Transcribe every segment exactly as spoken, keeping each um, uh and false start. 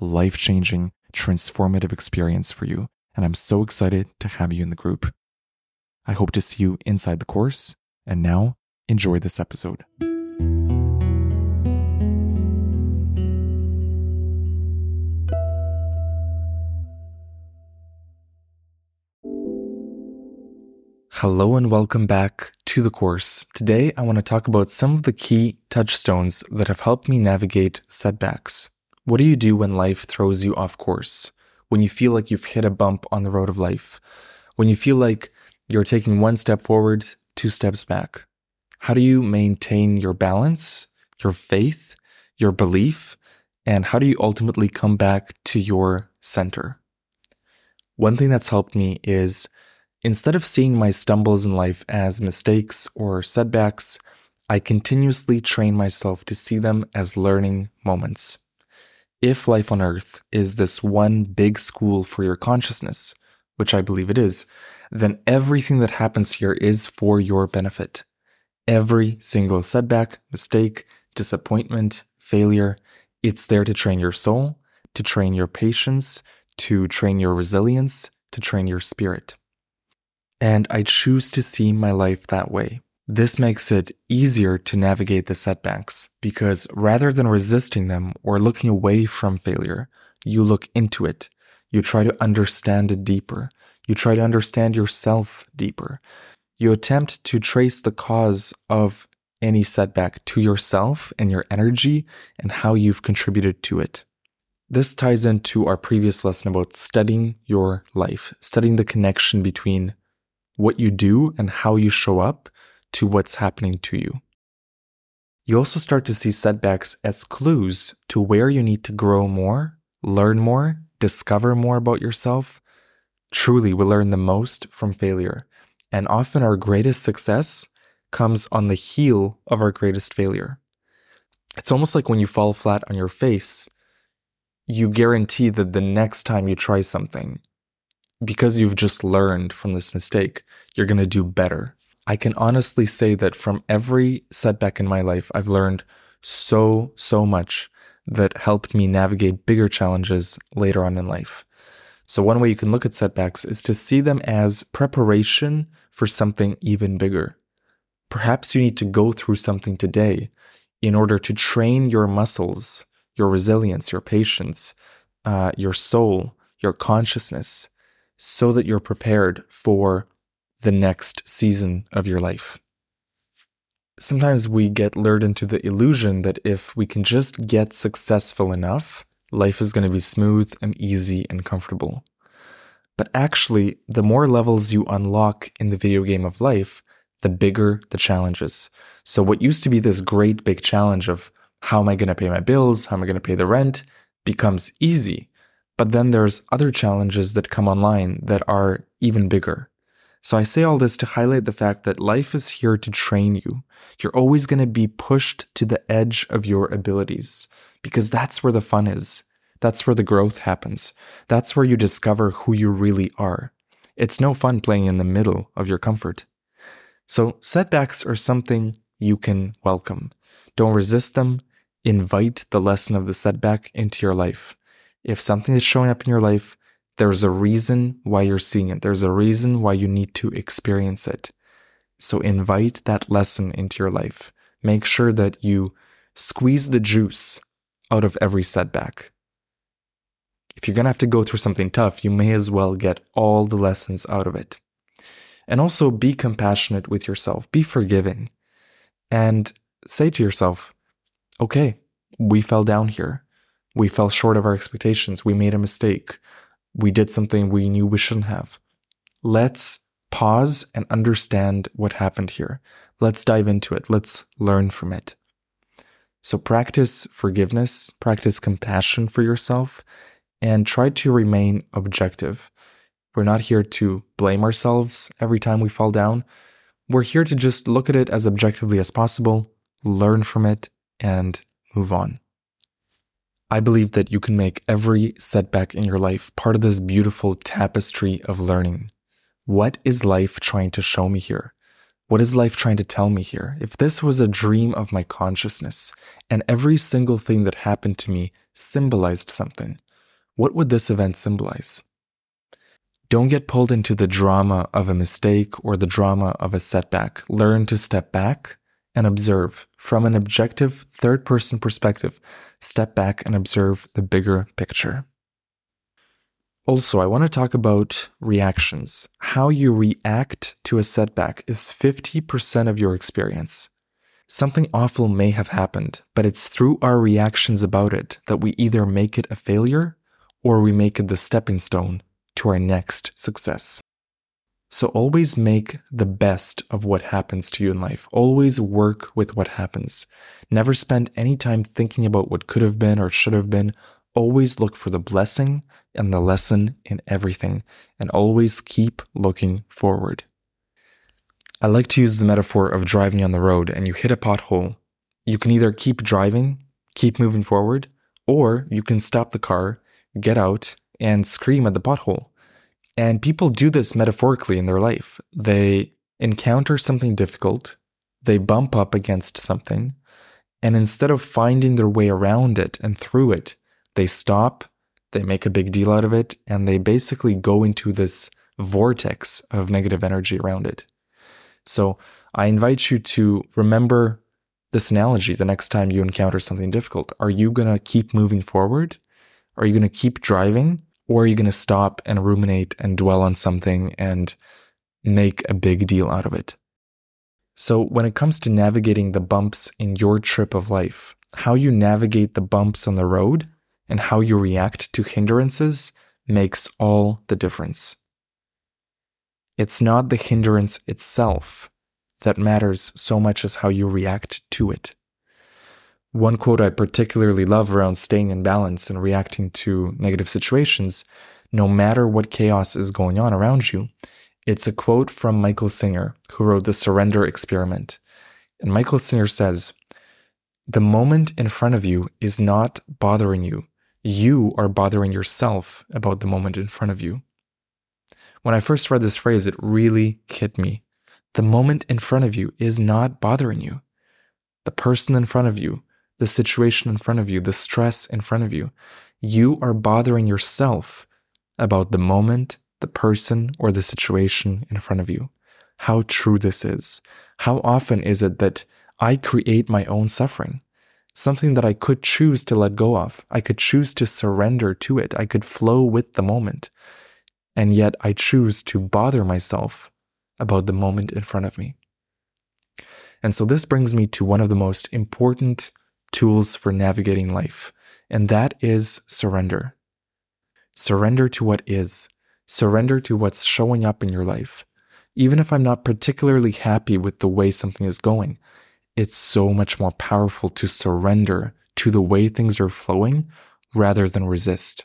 life-changing, transformative experience for you, and I'm so excited to have you in the group. I hope to see you inside the course, and now, enjoy this episode. Hello and welcome back to the course. Today, I want to talk about some of the key touchstones that have helped me navigate setbacks. What do you do when life throws you off course? When you feel like you've hit a bump on the road of life? When you feel like you're taking one step forward, two steps back? How do you maintain your balance, your faith, your belief, and how do you ultimately come back to your center? One thing that's helped me is, instead of seeing my stumbles in life as mistakes or setbacks, I continuously train myself to see them as learning moments. If life on earth is this one big school for your consciousness, which I believe it is, then everything that happens here is for your benefit. Every single setback, mistake, disappointment, failure, it's there to train your soul, to train your patience, to train your resilience, to train your spirit. And I choose to see my life that way. This makes it easier to navigate the setbacks because rather than resisting them or looking away from failure, you look into it. You try to understand it deeper. You try to understand yourself deeper. You attempt to trace the cause of any setback to yourself and your energy and how you've contributed to it. This ties into our previous lesson about studying your life, studying the connection between what you do and how you show up to what's happening to you. You also start to see setbacks as clues to where you need to grow more, learn more, discover more about yourself. Truly, we learn the most from failure, and often our greatest success comes on the heel of our greatest failure. It's almost like when you fall flat on your face, you guarantee that the next time you try something, because you've just learned from this mistake, you're going to do better. I can honestly say that from every setback in my life, I've learned so, so much that helped me navigate bigger challenges later on in life. So one way you can look at setbacks is to see them as preparation for something even bigger. Perhaps you need to go through something today in order to train your muscles, your resilience, your patience, uh, your soul, your consciousness, so that you're prepared for the next season of your life. Sometimes we get lured into the illusion that if we can just get successful enough, life is going to be smooth and easy and comfortable. But actually, the more levels you unlock in the video game of life, the bigger the challenges. So what used to be this great big challenge of how am I going to pay my bills, how am I going to pay the rent, becomes easy. But then there's other challenges that come online that are even bigger. So I say all this to highlight the fact that life is here to train you. You're always going to be pushed to the edge of your abilities because that's where the fun is. That's where the growth happens. That's where you discover who you really are. It's no fun playing in the middle of your comfort. So setbacks are something you can welcome. Don't resist them. Invite the lesson of the setback into your life. If something is showing up in your life, there's a reason why you're seeing it. There's a reason why you need to experience it. So invite that lesson into your life. Make sure that you squeeze the juice out of every setback. If you're going to have to go through something tough, you may as well get all the lessons out of it. And also be compassionate with yourself. Be forgiving. And say to yourself, okay, we fell down here. We fell short of our expectations. We made a mistake. We did something we knew we shouldn't have. Let's pause and understand what happened here. Let's dive into it. Let's learn from it. So practice forgiveness, practice compassion for yourself, and try to remain objective. We're not here to blame ourselves every time we fall down. We're here to just look at it as objectively as possible, learn from it, and move on. I believe that you can make every setback in your life part of this beautiful tapestry of learning. What is life trying to show me here? What is life trying to tell me here? If this was a dream of my consciousness, and every single thing that happened to me symbolized something, what would this event symbolize? Don't get pulled into the drama of a mistake or the drama of a setback. Learn to step back and observe from an objective third-person perspective. Step back and observe the bigger picture. Also, I want to talk about reactions. How you react to a setback is fifty percent of your experience. Something awful may have happened, but it's through our reactions about it that we either make it a failure or we make it the stepping stone to our next success. So always make the best of what happens to you in life. Always work with what happens. Never spend any time thinking about what could have been or should have been. Always look for the blessing and the lesson in everything, and always keep looking forward. I like to use the metaphor of driving on the road and you hit a pothole. You can either keep driving, keep moving forward, or you can stop the car, get out, and scream at the pothole. And people do this metaphorically in their life. They encounter something difficult, they bump up against something, and instead of finding their way around it and through it, they stop, they make a big deal out of it, and they basically go into this vortex of negative energy around it. So I invite you to remember this analogy the next time you encounter something difficult. Are you going to keep moving forward? Are you going to keep driving? Or are you going to stop and ruminate and dwell on something and make a big deal out of it? So when it comes to navigating the bumps in your trip of life, how you navigate the bumps on the road and how you react to hindrances makes all the difference. It's not the hindrance itself that matters so much as how you react to it. One quote I particularly love around staying in balance and reacting to negative situations, no matter what chaos is going on around you, it's a quote from Michael Singer, who wrote The Surrender Experiment. And Michael Singer says, "The moment in front of you is not bothering you. You are bothering yourself about the moment in front of you." When I first read this phrase, it really hit me. The moment in front of you is not bothering you. The person in front of you, the situation in front of you, the stress in front of you. You are bothering yourself about the moment, the person, or the situation in front of you. How true this is. How often is it that I create my own suffering? Something that I could choose to let go of. I could choose to surrender to it. I could flow with the moment. And yet I choose to bother myself about the moment in front of me. And so this brings me to one of the most important tools for navigating life, and that is surrender. Surrender to what is. Surrender to what's showing up in your life. Even if I'm not particularly happy with the way something is going, it's so much more powerful to surrender to the way things are flowing rather than resist.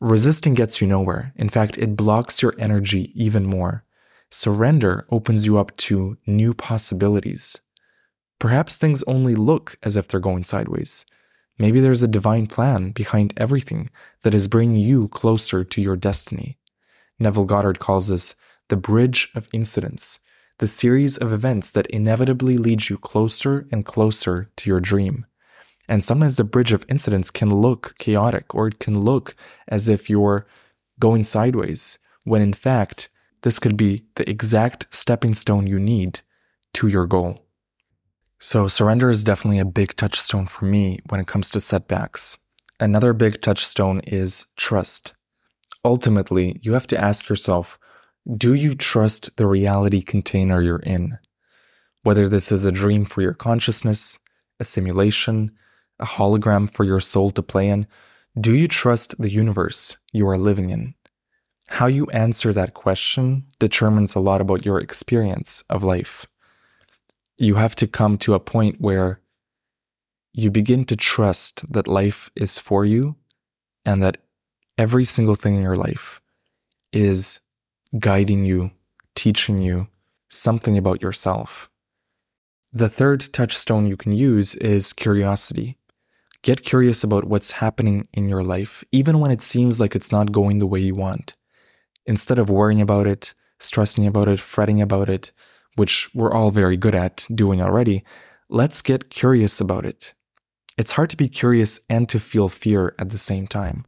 Resisting gets you nowhere. In fact, it blocks your energy even more. Surrender opens you up to new possibilities. Perhaps things only look as if they're going sideways. Maybe there's a divine plan behind everything that is bringing you closer to your destiny. Neville Goddard calls this the bridge of incidents, the series of events that inevitably leads you closer and closer to your dream. And sometimes the bridge of incidents can look chaotic, or it can look as if you're going sideways, when in fact, this could be the exact stepping stone you need to your goal. So surrender is definitely a big touchstone for me when it comes to setbacks. Another big touchstone is trust. Ultimately, you have to ask yourself, do you trust the reality container you're in? Whether this is a dream for your consciousness, a simulation, a hologram for your soul to play in, do you trust the universe you are living in? How you answer that question determines a lot about your experience of life. You have to come to a point where you begin to trust that life is for you and that every single thing in your life is guiding you, teaching you something about yourself. The third touchstone you can use is curiosity. Get curious about what's happening in your life, even when it seems like it's not going the way you want. Instead of worrying about it, stressing about it, fretting about it, which we're all very good at doing already, let's get curious about it. It's hard to be curious and to feel fear at the same time.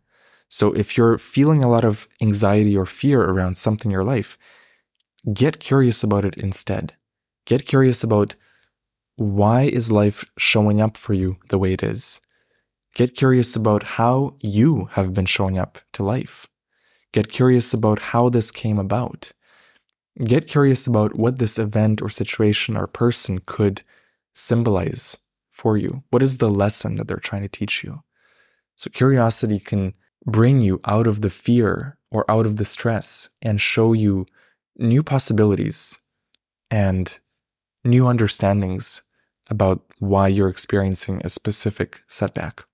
So if you're feeling a lot of anxiety or fear around something in your life, get curious about it instead. Get curious about why is life showing up for you the way it is. Get curious about how you have been showing up to life. Get curious about how this came about. Get curious about what this event or situation or person could symbolize for you. What is the lesson that they're trying to teach you? So curiosity can bring you out of the fear or out of the stress and show you new possibilities and new understandings about why you're experiencing a specific setback.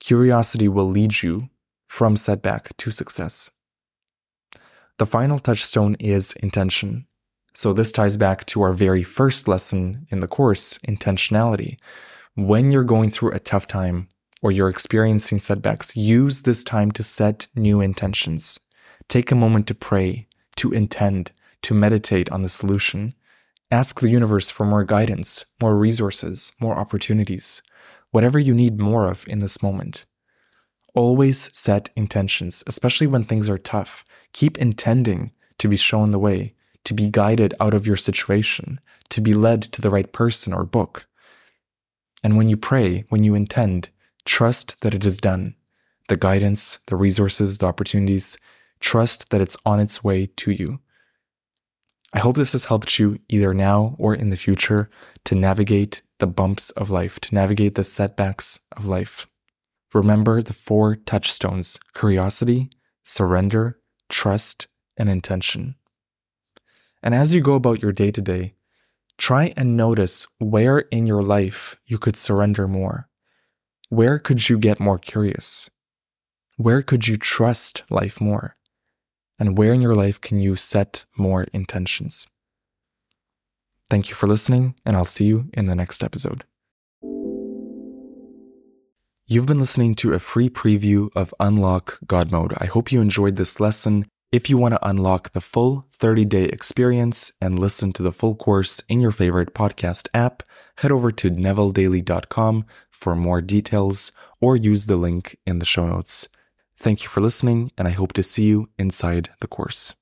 Curiosity will lead you from setback to success. The final touchstone is intention. So this ties back to our very first lesson in the course, intentionality. When you're going through a tough time, or you're experiencing setbacks, use this time to set new intentions. Take a moment to pray, to intend, to meditate on the solution. Ask the universe for more guidance, more resources, more opportunities, whatever you need more of in this moment. Always set intentions, especially when things are tough. Keep intending to be shown the way, to be guided out of your situation, to be led to the right person or book. And when you pray, when you intend, trust that it is done. The guidance, the resources, the opportunities, trust that it's on its way to you. I hope this has helped you either now or in the future to navigate the bumps of life, to navigate the setbacks of life. Remember the four touchstones: curiosity, surrender, trust, and intention. And as you go about your day-to-day, try and notice where in your life you could surrender more. Where could you get more curious? Where could you trust life more? And where in your life can you set more intentions? Thank you for listening, and I'll see you in the next episode. You've been listening to a free preview of Unlock God Mode. I hope you enjoyed this lesson. If you want to unlock the full thirty-day experience and listen to the full course in your favorite podcast app, head over to neville daily dot com for more details, or use the link in the show notes. Thank you for listening, and I hope to see you inside the course.